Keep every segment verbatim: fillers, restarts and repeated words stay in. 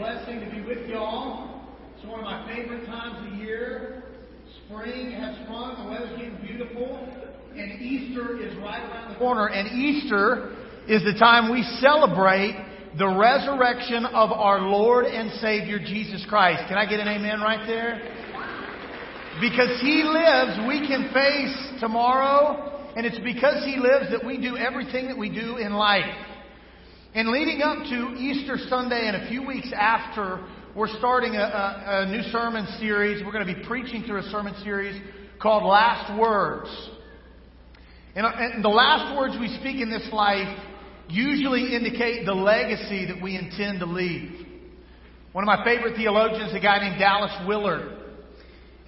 blessing to be with y'all. It's one of my favorite times of the year. Spring has sprung, the weather's getting beautiful, and Easter is right around the corner. And Easter is the time we celebrate the resurrection of our Lord and Savior, Jesus Christ. Can I get an amen right there? Because He lives, we can face tomorrow, and it's because He lives that we do everything that we do in life. And leading up to Easter Sunday and a few weeks after, we're starting a, a, a new sermon series. We're going to be preaching through a sermon series called Last Words. And, and the last words we speak in this life usually indicate the legacy that we intend to leave. One of my favorite theologians, a guy named Dallas Willard,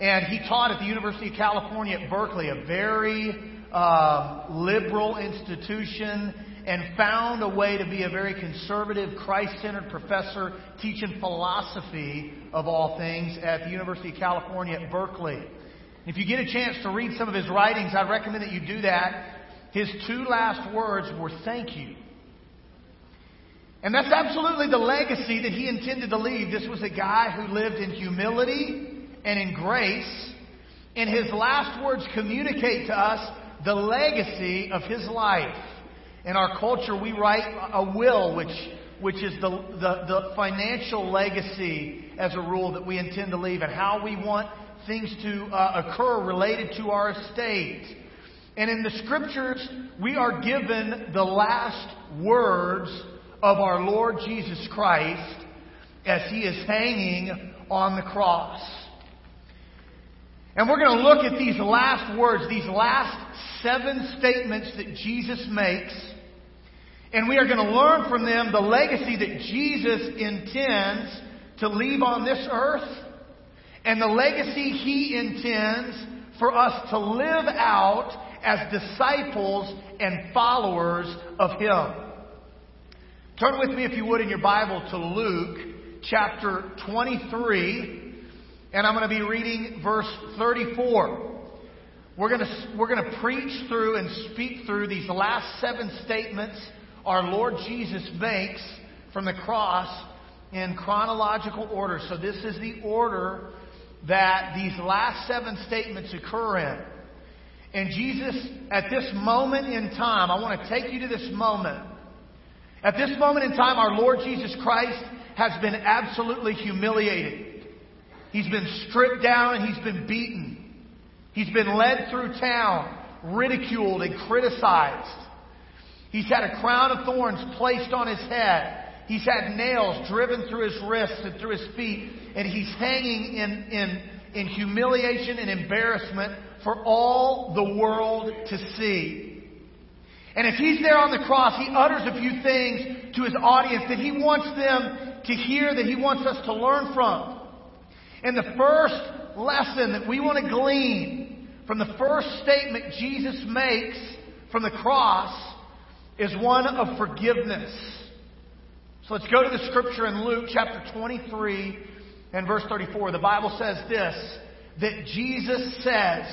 and he taught at the University of California at Berkeley, a very uh, liberal institution, and found a way to be a very conservative, Christ-centered professor teaching philosophy of all things at the University of California at Berkeley. If you get a chance to read some of his writings, I recommend that you do that. His two last words were, "Thank you." And that's absolutely the legacy that he intended to leave. This was a guy who lived in humility and in grace, and his last words communicate to us the legacy of his life. In our culture, we write a will, which which is the, the, the financial legacy as a rule that we intend to leave, and how we want things to uh, occur related to our estate. And in the Scriptures, we are given the last words of our Lord Jesus Christ as He is hanging on the cross. And we're going to look at these last words, these last seven statements that Jesus makes. And we are going to learn from them the legacy that Jesus intends to leave on this earth, and the legacy He intends for us to live out as disciples and followers of Him. Turn with me, if you would, in your Bible to Luke chapter twenty-three. And I'm going to be reading verse thirty-four. We're going to, we're going to preach through and speak through these last seven statements our Lord Jesus makes from the cross in chronological order. So this is the order that these last seven statements occur in. And Jesus, at this moment in time, I want to take you to this moment. At this moment in time, our Lord Jesus Christ has been absolutely humiliated. He's been stripped down and he's been beaten. He's been led through town, ridiculed and criticized. He's had a crown of thorns placed on his head. He's had nails driven through his wrists and through his feet. And he's hanging in, in, in humiliation and embarrassment for all the world to see. And as he's there on the cross, he utters a few things to his audience that he wants them to hear, that he wants us to learn from. And the first lesson that we want to glean from the first statement Jesus makes from the cross is one of forgiveness. So let's go to the Scripture in Luke chapter twenty-three and verse thirty-four. The Bible says this, that Jesus says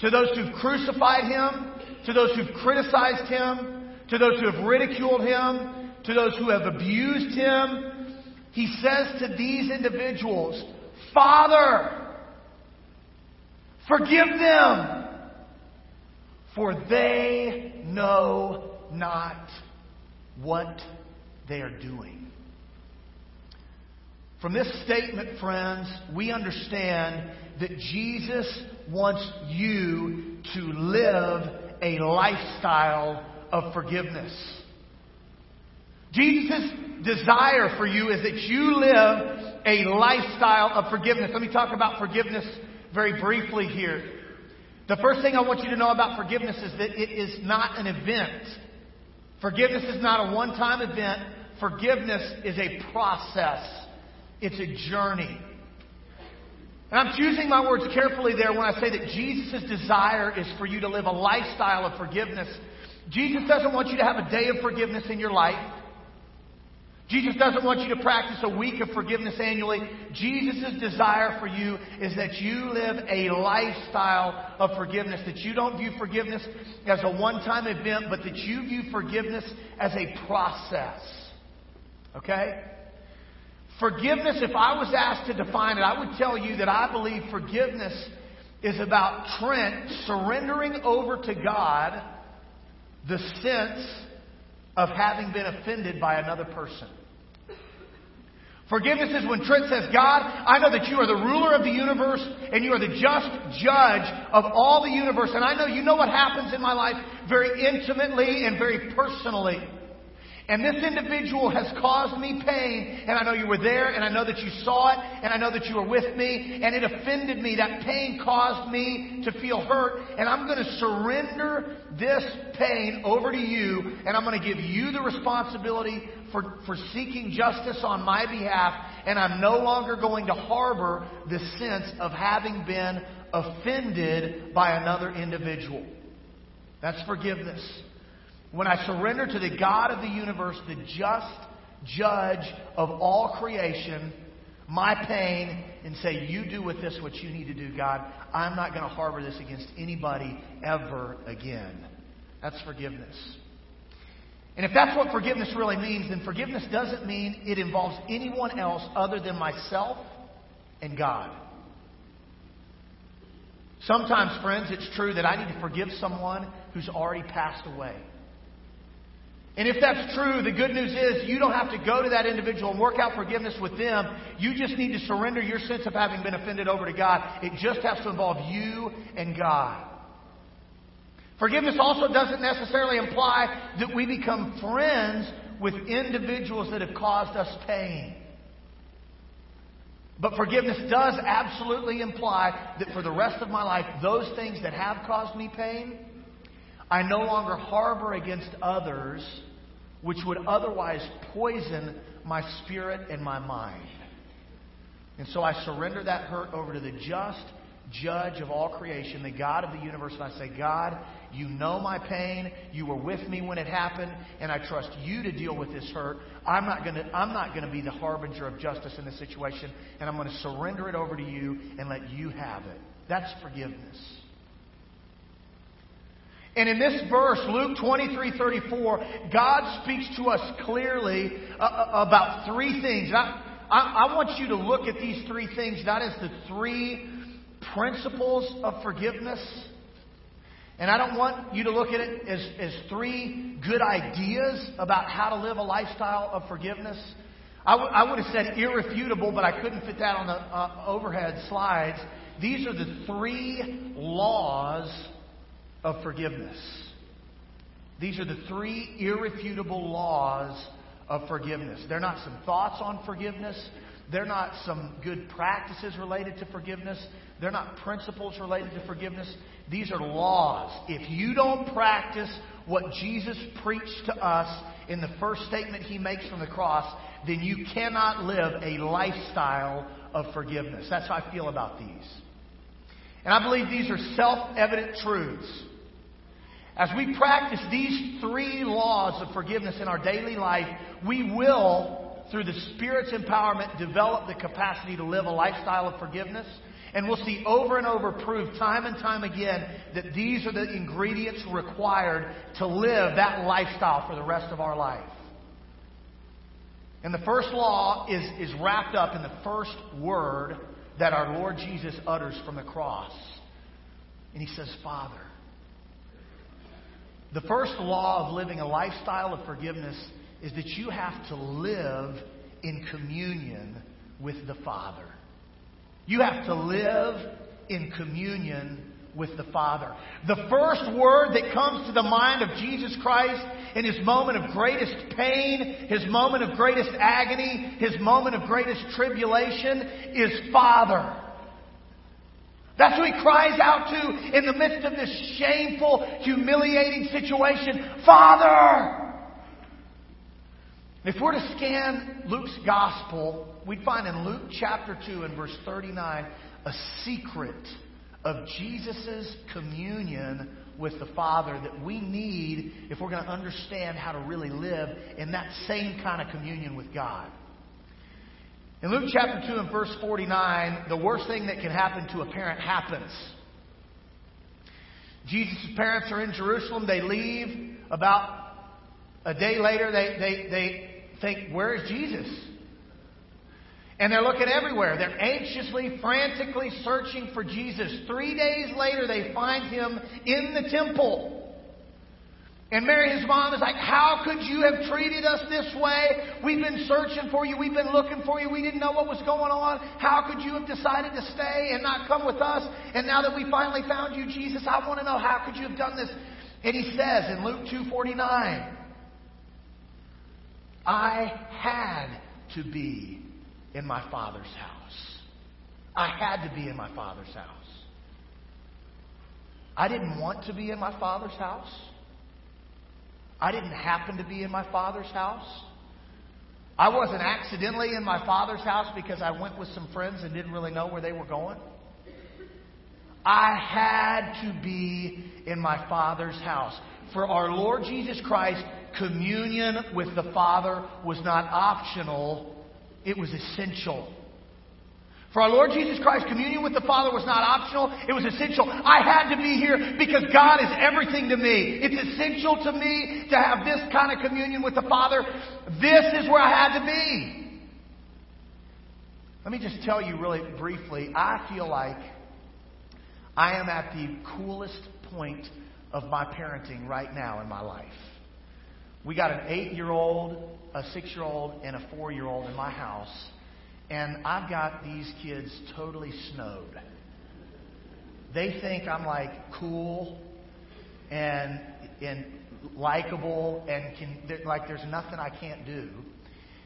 to those who've crucified Him, to those who've criticized Him, to those who have ridiculed Him, to those who have abused Him, He says to these individuals, "Father, forgive them, for they know not what they are doing." From this statement, friends, we understand that Jesus wants you to live a lifestyle of forgiveness. Jesus' desire for you is that you live a lifestyle of forgiveness. Let me talk about forgiveness very briefly here. The first thing I want you to know about forgiveness is that it is not an event. Forgiveness is not a one-time event. Forgiveness is a process. It's a journey. And I'm choosing my words carefully there when I say that Jesus' desire is for you to live a lifestyle of forgiveness. Jesus doesn't want you to have a day of forgiveness in your life. Jesus doesn't want you to practice a week of forgiveness annually. Jesus' desire for you is that you live a lifestyle of forgiveness, that you don't view forgiveness as a one-time event, but that you view forgiveness as a process. Okay? Forgiveness, if I was asked to define it, I would tell you that I believe forgiveness is about Trent surrendering over to God the sense of having been offended by another person. Forgiveness is when Trent says, God, I know that you are the ruler of the universe and you are the just judge of all the universe. And I know you know what happens in my life very intimately and very personally. And this individual has caused me pain, and I know you were there, and I know that you saw it, and I know that you were with me, and it offended me. That pain caused me to feel hurt, and I'm going to surrender this pain over to you, and I'm going to give you the responsibility for, for seeking justice on my behalf, and I'm no longer going to harbor the sense of having been offended by another individual. That's forgiveness. When I surrender to the God of the universe, the just judge of all creation, my pain, and say, you do with this what you need to do, God. I'm not going to harbor this against anybody ever again. That's forgiveness. And if that's what forgiveness really means, then forgiveness doesn't mean it involves anyone else other than myself and God. Sometimes, friends, it's true that I need to forgive someone who's already passed away. And if that's true, the good news is you don't have to go to that individual and work out forgiveness with them. You just need to surrender your sense of having been offended over to God. It just has to involve you and God. Forgiveness also doesn't necessarily imply that we become friends with individuals that have caused us pain. But forgiveness does absolutely imply that for the rest of my life, those things that have caused me pain, I no longer harbor against others, which would otherwise poison my spirit and my mind. And so I surrender that hurt over to the just judge of all creation, the God of the universe. And I say, God, you know my pain. You were with me when it happened. And I trust you to deal with this hurt. I'm not going to, I'm not going to be the harbinger of justice in this situation. And I'm going to surrender it over to you and let you have it. That's forgiveness. And in this verse, Luke twenty-three thirty-four, God speaks to us clearly about three things. And I, I, I want you to look at these three things not as the three principles of forgiveness. And I don't want you to look at it as, as three good ideas about how to live a lifestyle of forgiveness. I, w- I would have said irrefutable, but I couldn't fit that on the uh, overhead slides. These are the three laws of forgiveness. These are the three irrefutable laws of forgiveness. They're not some thoughts on forgiveness. They're not some good practices related to forgiveness. They're not principles related to forgiveness. These are laws. If you don't practice what Jesus preached to us in the first statement he makes from the cross, then you cannot live a lifestyle of forgiveness. That's how I feel about these. And I believe these are self-evident truths. As we practice these three laws of forgiveness in our daily life, we will, through the Spirit's empowerment, develop the capacity to live a lifestyle of forgiveness. And we'll see over and over proved time and time again that these are the ingredients required to live that lifestyle for the rest of our life. And the first law is, is wrapped up in the first word that our Lord Jesus utters from the cross. And he says, Father. The first law of living a lifestyle of forgiveness is that you have to live in communion with the Father. You have to live in communion with the Father. The first word that comes to the mind of Jesus Christ in his moment of greatest pain, his moment of greatest agony, his moment of greatest tribulation is Father. That's who he cries out to in the midst of this shameful, humiliating situation. Father! If we're to scan Luke's gospel, we'd find in Luke chapter two and verse thirty-nine a secret of Jesus' communion with the Father that we need if we're going to understand how to really live in that same kind of communion with God. In Luke chapter two and verse forty-nine, the worst thing that can happen to a parent happens. Jesus' parents are in Jerusalem. They leave. About a day later, they, they, they think, where is Jesus? And they're looking everywhere. They're anxiously, frantically searching for Jesus. Three days later, they find him in the temple. And Mary, his mom, is like, how could you have treated us this way? We've been searching for you. We've been looking for you. We didn't know what was going on. How could you have decided to stay and not come with us? And now that we finally found you, Jesus, I want to know, how could you have done this? And he says in Luke two forty-nine, I had to be in my Father's house. I had to be in my Father's house. I didn't want to be in my Father's house. I didn't happen to be in my Father's house. I wasn't accidentally in my Father's house because I went with some friends and didn't really know where they were going. I had to be in my Father's house. For our Lord Jesus Christ, communion with the Father was not optional. It was essential. For our Lord Jesus Christ, communion with the Father was not optional. It was essential. I had to be here because God is everything to me. It's essential to me to have this kind of communion with the Father. This is where I had to be. Let me just tell you really briefly, I feel like I am at the coolest point of my parenting right now in my life. We got an eight-year-old, a six-year-old, and a four-year-old in my house. And I've got these kids totally snowed. They think I'm like cool and and likable and can, like there's nothing I can't do.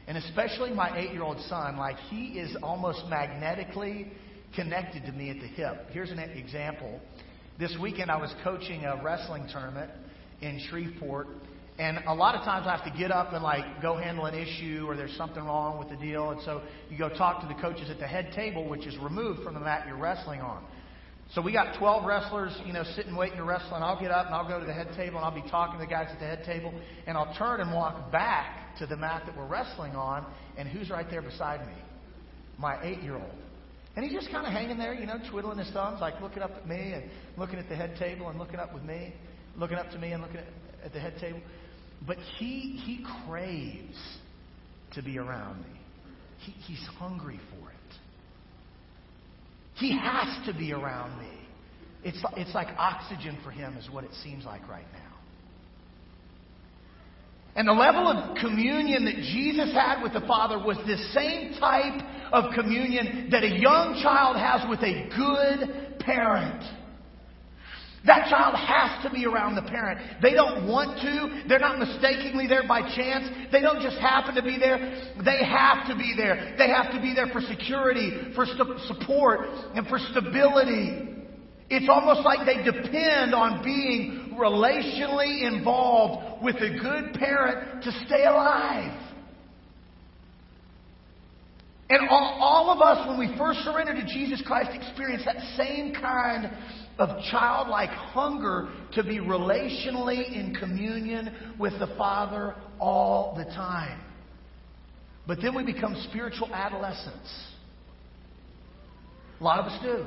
And especially my eight-year-old son, like he is almost magnetically connected to me at the hip. Here's an example. This weekend I was coaching a wrestling tournament in Shreveport. And a lot of times I have to get up and like go handle an issue or there's something wrong with the deal. And so you go talk to the coaches at the head table, which is removed from the mat you're wrestling on. So we got twelve wrestlers, you know, sitting waiting to wrestle. And I'll get up and I'll go to the head table and I'll be talking to the guys at the head table. And I'll turn and walk back to the mat that we're wrestling on. And who's right there beside me? My eight-year-old. And he's just kind of hanging there, you know, twiddling his thumbs, like looking up at me and looking at the head table and looking up with me, looking up to me and looking at, at the head table. But he he craves to be around me. He, he's hungry for it. He has to be around me. It's, it's like oxygen for him is what it seems like right now. And the level of communion that Jesus had with the Father was the same type of communion that a young child has with a good parent. That child has to be around the parent. They don't want to. They're not mistakenly there by chance. They don't just happen to be there. They have to be there. They have to be there for security, for st- support, and for stability. It's almost like they depend on being relationally involved with a good parent to stay alive. And all, all of us, when we first surrender to Jesus Christ, experience that same kind of of childlike hunger to be relationally in communion with the Father all the time. But then we become spiritual adolescents. A lot of us do.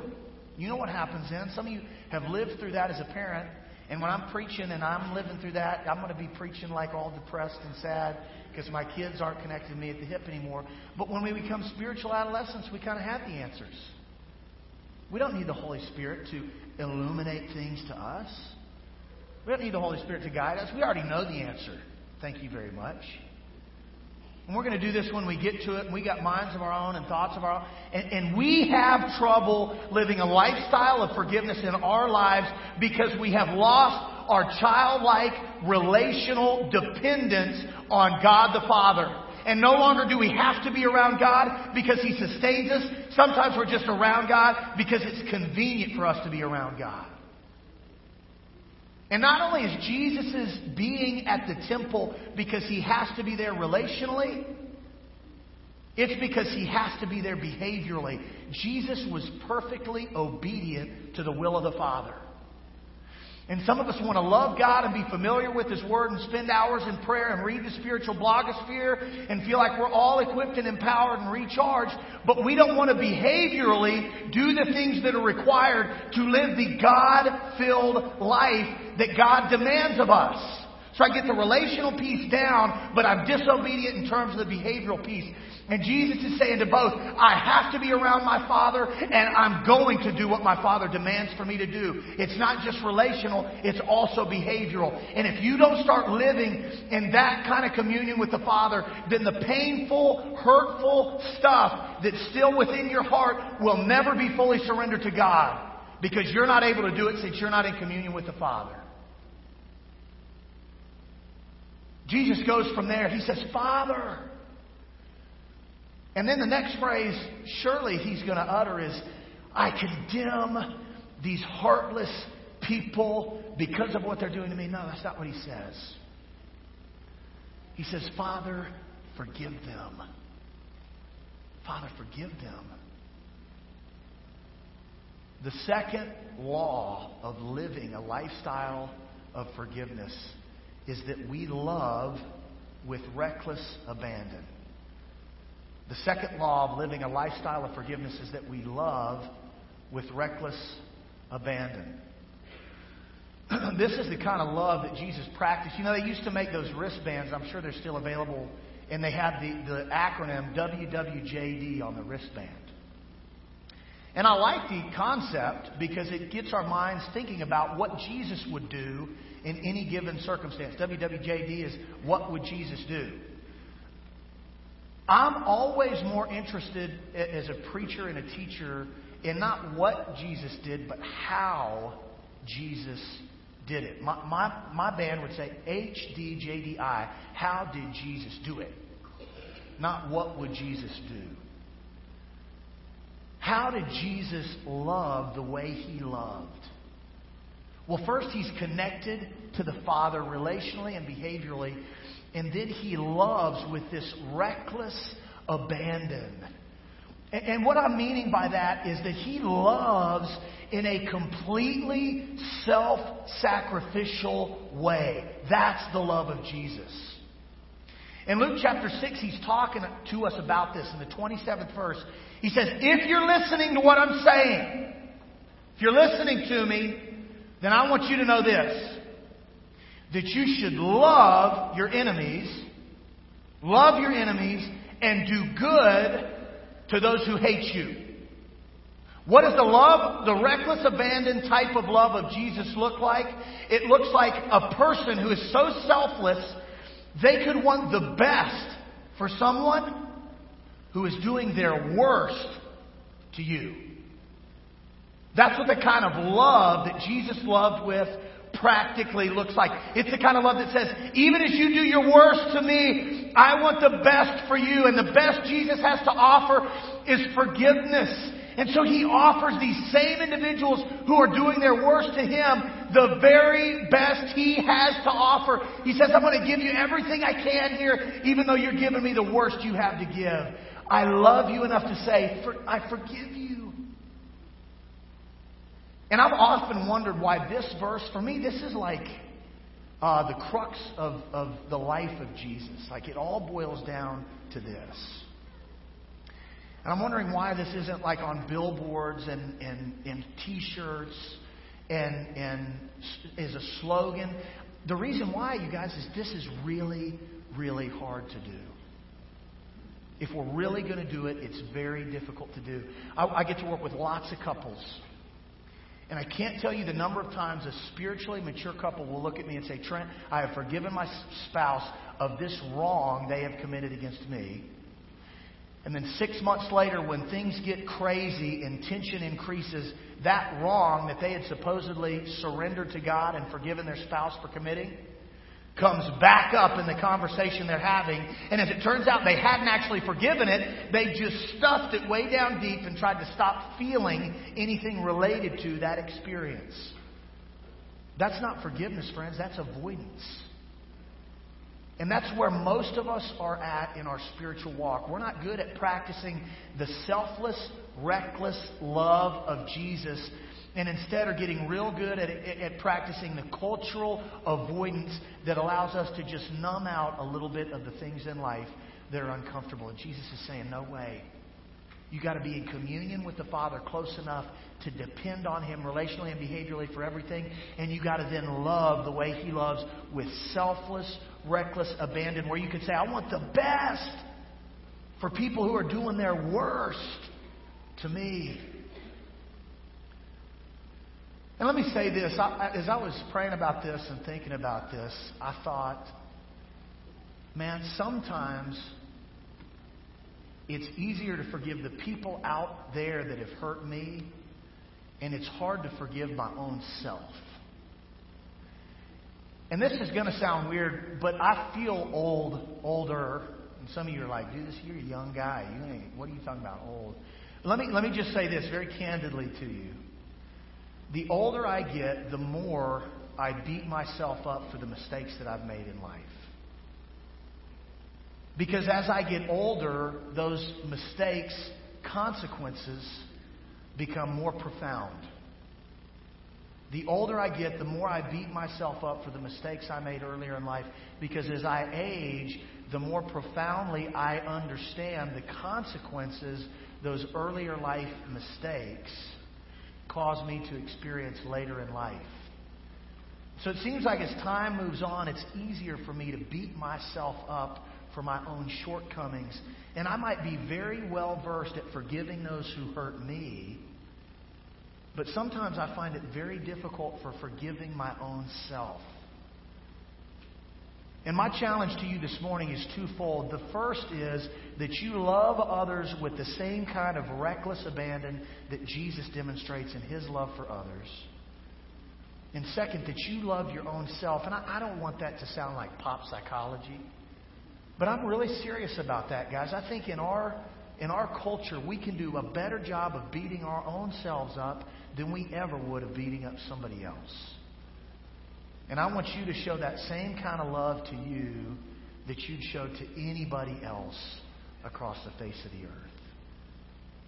You know what happens then. Some of you have lived through that as a parent. And when I'm preaching and I'm living through that, I'm going to be preaching like all depressed and sad because my kids aren't connected to me at the hip anymore. But when we become spiritual adolescents, we kind of have the answers. We don't need the Holy Spirit to illuminate things to us. We don't need the Holy Spirit to guide us. We already know the answer. Thank you very much. And we're going to do this when we get to it. And we got minds of our own and thoughts of our own. And, and we have trouble living a lifestyle of forgiveness in our lives because we have lost our childlike relational dependence on God the Father. And no longer do we have to be around God because He sustains us. Sometimes we're just around God because it's convenient for us to be around God. And not only is Jesus' being at the temple because He has to be there relationally, it's because He has to be there behaviorally. Jesus was perfectly obedient to the will of the Father. And some of us want to love God and be familiar with His Word and spend hours in prayer and read the spiritual blogosphere and feel like we're all equipped and empowered and recharged. But we don't want to behaviorally do the things that are required to live the God-filled life that God demands of us. So I get the relational piece down, but I'm disobedient in terms of the behavioral piece. And Jesus is saying to both, I have to be around my Father, and I'm going to do what my Father demands for me to do. It's not just relational, it's also behavioral. And if you don't start living in that kind of communion with the Father, then the painful, hurtful stuff that's still within your heart will never be fully surrendered to God. Because you're not able to do it since you're not in communion with the Father. Jesus goes from there. He says, Father. And then the next phrase, surely he's going to utter is, I condemn these heartless people because of what they're doing to me. No, that's not what he says. He says, Father, forgive them. Father, forgive them. The second law of living a lifestyle of forgiveness is that we love with reckless abandon. The second law of living a lifestyle of forgiveness is that we love with reckless abandon. This is the kind of love that Jesus practiced. You know, they used to make those wristbands. I'm sure they're still available. And they have the, the acronym W W J D on the wristband. And I like the concept because it gets our minds thinking about what Jesus would do in any given circumstance. W W J D is, what would Jesus do? I'm always more interested as a preacher and a teacher in not what Jesus did, but how Jesus did it. My, my, my band would say H D J D I, how did Jesus do it? Not what would Jesus do? How did Jesus love the way he loved? Well, first he's connected to the Father relationally and behaviorally. And then he loves with this reckless abandon. And what I'm meaning by that is that he loves in a completely self-sacrificial way. That's the love of Jesus. In Luke chapter six, he's talking to us about this in the twenty-seventh verse. He says, if you're listening to what I'm saying, if you're listening to me, then I want you to know this, that you should love your enemies, love your enemies, and do good to those who hate you. What does the love, the reckless abandon type of love of Jesus look like? It looks like a person who is so selfless, they could want the best for someone who is doing their worst to you. That's what the kind of love that Jesus loved with practically looks like. It's the kind of love that says, even as you do your worst to me, I want the best for you. And the best Jesus has to offer is forgiveness. And so he offers these same individuals who are doing their worst to him the very best he has to offer. He says, I'm going to give you everything I can here, even though you're giving me the worst you have to give. I love you enough to say, for, I forgive you. And I've often wondered why this verse, for me, this is like uh, the crux of, of the life of Jesus. Like it all boils down to this. And I'm wondering why this isn't like on billboards and, and, and T-shirts and, and is a slogan. The reason why, you guys, is this is really, really hard to do. If we're really going to do it, it's very difficult to do. I, I get to work with lots of couples. And I can't tell you the number of times a spiritually mature couple will look at me and say, Trent, I have forgiven my spouse of this wrong they have committed against me. And then six months later, when things get crazy and tension increases, that wrong that they had supposedly surrendered to God and forgiven their spouse for committing comes back up in the conversation they're having. And as it turns out, they hadn't actually forgiven it. They just stuffed it way down deep and tried to stop feeling anything related to that experience. That's not forgiveness, friends. That's avoidance. And that's where most of us are at in our spiritual walk. We're not good at practicing the selfless, reckless love of Jesus, and instead are getting real good at, at practicing the cultural avoidance that allows us to just numb out a little bit of the things in life that are uncomfortable. And Jesus is saying, no way. You got to be in communion with the Father close enough to depend on Him relationally and behaviorally for everything. And you got to then love the way He loves with selfless, reckless abandon, where you could say, I want the best for people who are doing their worst to me. And let me say this, I, as I was praying about this and thinking about this, I thought, man, sometimes it's easier to forgive the people out there that have hurt me, and it's hard to forgive my own self. And this is going to sound weird, but I feel old, older. And some of you are like, dude, this, you're a young guy. You ain't, what are you talking about, old? Let me, let me just say this very candidly to you. The older I get, the more I beat myself up for the mistakes that I've made in life. Because as I get older, those mistakes' consequences become more profound. The older I get, the more I beat myself up for the mistakes I made earlier in life. Because as I age, the more profoundly I understand the consequences those earlier life mistakes cause me to experience later in life. So it seems like as time moves on, it's easier for me to beat myself up for my own shortcomings. And I might be very well versed at forgiving those who hurt me, but sometimes I find it very difficult for forgiving my own self. And my challenge to you this morning is twofold. The first is that you love others with the same kind of reckless abandon that Jesus demonstrates in His love for others. And second, that you love your own self. And I, I don't want that to sound like pop psychology, but I'm really serious about that, guys. I think in our in our culture, we can do a better job of beating our own selves up than we ever would of beating up somebody else. And I want you to show that same kind of love to you that you'd show to anybody else across the face of the earth.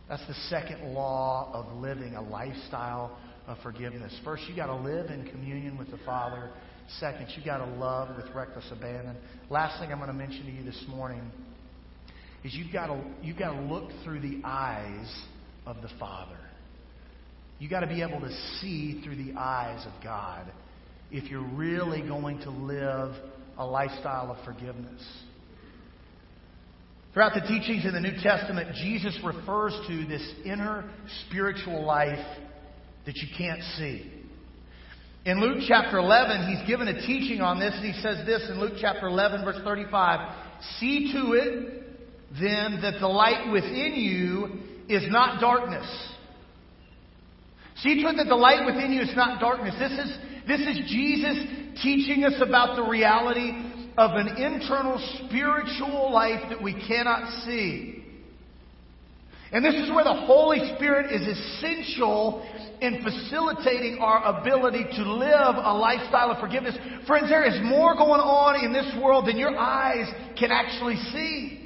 That's the second law of living a lifestyle of forgiveness. First, you got to live in communion with the Father. Second, you got to love with reckless abandon. Last thing I'm going to mention to you this morning is you've got to you've got to look through the eyes of the Father. You've got to be able to see through the eyes of God if you're really going to live a lifestyle of forgiveness. Throughout the teachings in the New Testament, Jesus refers to this inner spiritual life that you can't see. In Luke chapter eleven, He's given a teaching on this, and He says this in Luke chapter eleven, verse thirty-five, "See to it, then, that the light within you is not darkness." See to it that the light within you is not darkness. This is This is Jesus teaching us about the reality of an internal spiritual life that we cannot see. And this is where the Holy Spirit is essential in facilitating our ability to live a lifestyle of forgiveness. Friends, there is more going on in this world than your eyes can actually see.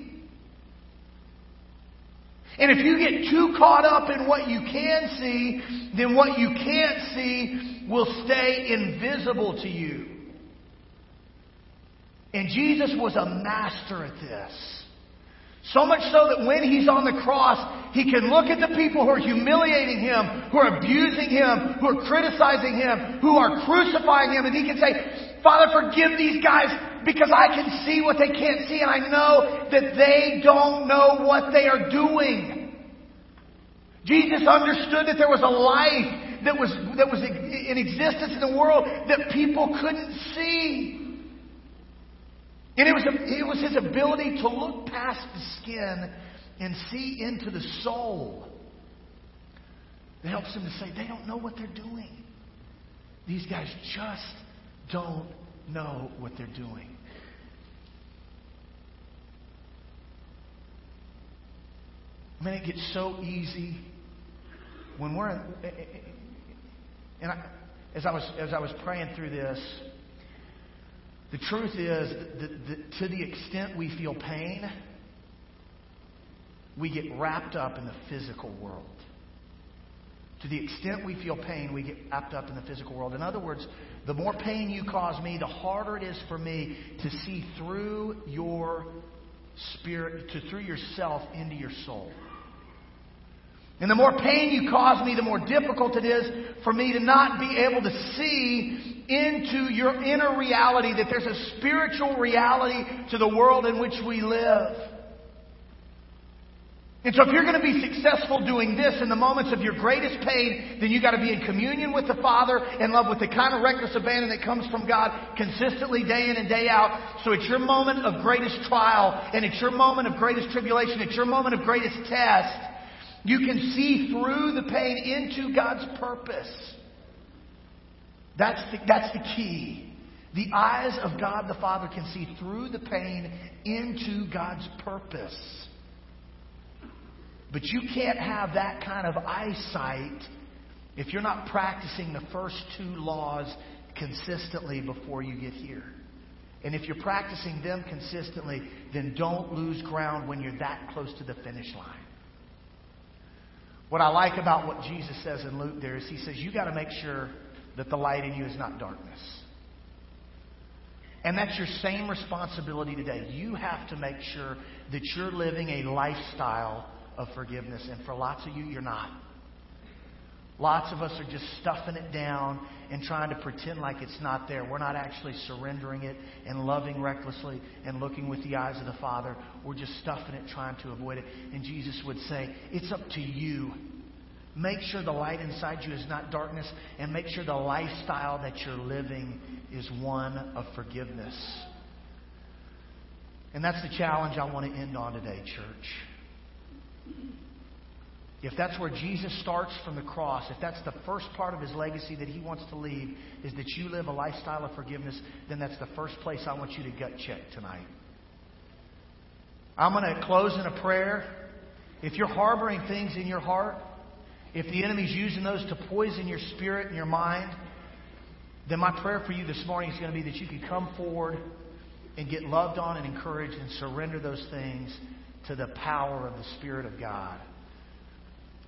And if you get too caught up in what you can see, then what you can't see will stay invisible to you. And Jesus was a master at this. So much so that when He's on the cross, He can look at the people who are humiliating Him, who are abusing Him, who are criticizing Him, who are crucifying Him, and He can say, "Father, forgive these guys, because I can see what they can't see, and I know that they don't know what they are doing." Jesus understood that there was a life that was, that was in existence in the world that people couldn't see. And it was, it was His ability to look past the skin and see into the soul that helps Him to say, they don't know what they're doing. These guys just don't know what they're doing. I mean, it gets so easy when we're in, and I, as I was as I was praying through this, the truth is that, that to the extent we feel pain, we get wrapped up in the physical world. To the extent we feel pain, we get wrapped up in the physical world. In other words, the more pain you cause me, the harder it is for me to see through your spirit, to through yourself into your soul. And the more pain you cause me, the more difficult it is for me to not be able to see into your inner reality that there's a spiritual reality to the world in which we live. And so if you're going to be successful doing this in the moments of your greatest pain, then you've got to be in communion with the Father, in love with the kind of reckless abandon that comes from God consistently day in and day out. So at your moment of greatest trial, and at your moment of greatest tribulation, at your moment of greatest test, you can see through the pain into God's purpose. That's the, that's the key. The eyes of God the Father can see through the pain into God's purpose. But you can't have that kind of eyesight if you're not practicing the first two laws consistently before you get here. And if you're practicing them consistently, then don't lose ground when you're that close to the finish line. What I like about what Jesus says in Luke there is he says, you got to make sure that the light in you is not darkness. And that's your same responsibility today. You have to make sure that you're living a lifestyle of forgiveness. And for lots of you, you're not. Lots of us are just stuffing it down and trying to pretend like it's not there. We're not actually surrendering it and loving recklessly and looking with the eyes of the Father. We're just stuffing it, trying to avoid it. And Jesus would say, it's up to you. Make sure the light inside you is not darkness, and make sure the lifestyle that you're living is one of forgiveness. And that's the challenge I want to end on today, church. If that's where Jesus starts from the cross, if that's the first part of his legacy that he wants to leave, is that you live a lifestyle of forgiveness, then that's the first place I want you to gut check tonight. I'm going to close in a prayer. If you're harboring things in your heart, if the enemy's using those to poison your spirit and your mind, then my prayer for you this morning is going to be that you can come forward and get loved on and encouraged and surrender those things to the power of the Spirit of God.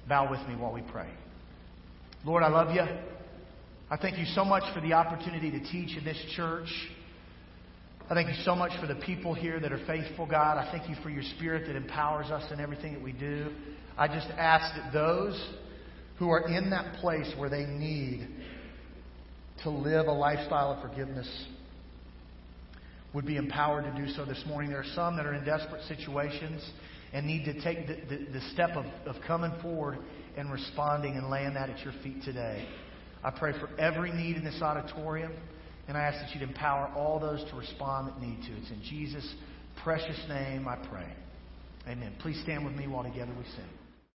Bow with me while we pray. Lord, I love you. I thank you so much for the opportunity to teach in this church. I thank you so much for the people here that are faithful, God. I thank you for your Spirit that empowers us in everything that we do. I just ask that those who are in that place where they need to live a lifestyle of forgiveness would be empowered to do so this morning. There are some that are in desperate situations and need to take the, the, the step of, of coming forward and responding and laying that at your feet today. I pray for every need in this auditorium, and I ask that you'd empower all those to respond that need to. It's in Jesus' precious name I pray. Amen. Please stand with me while together we sing.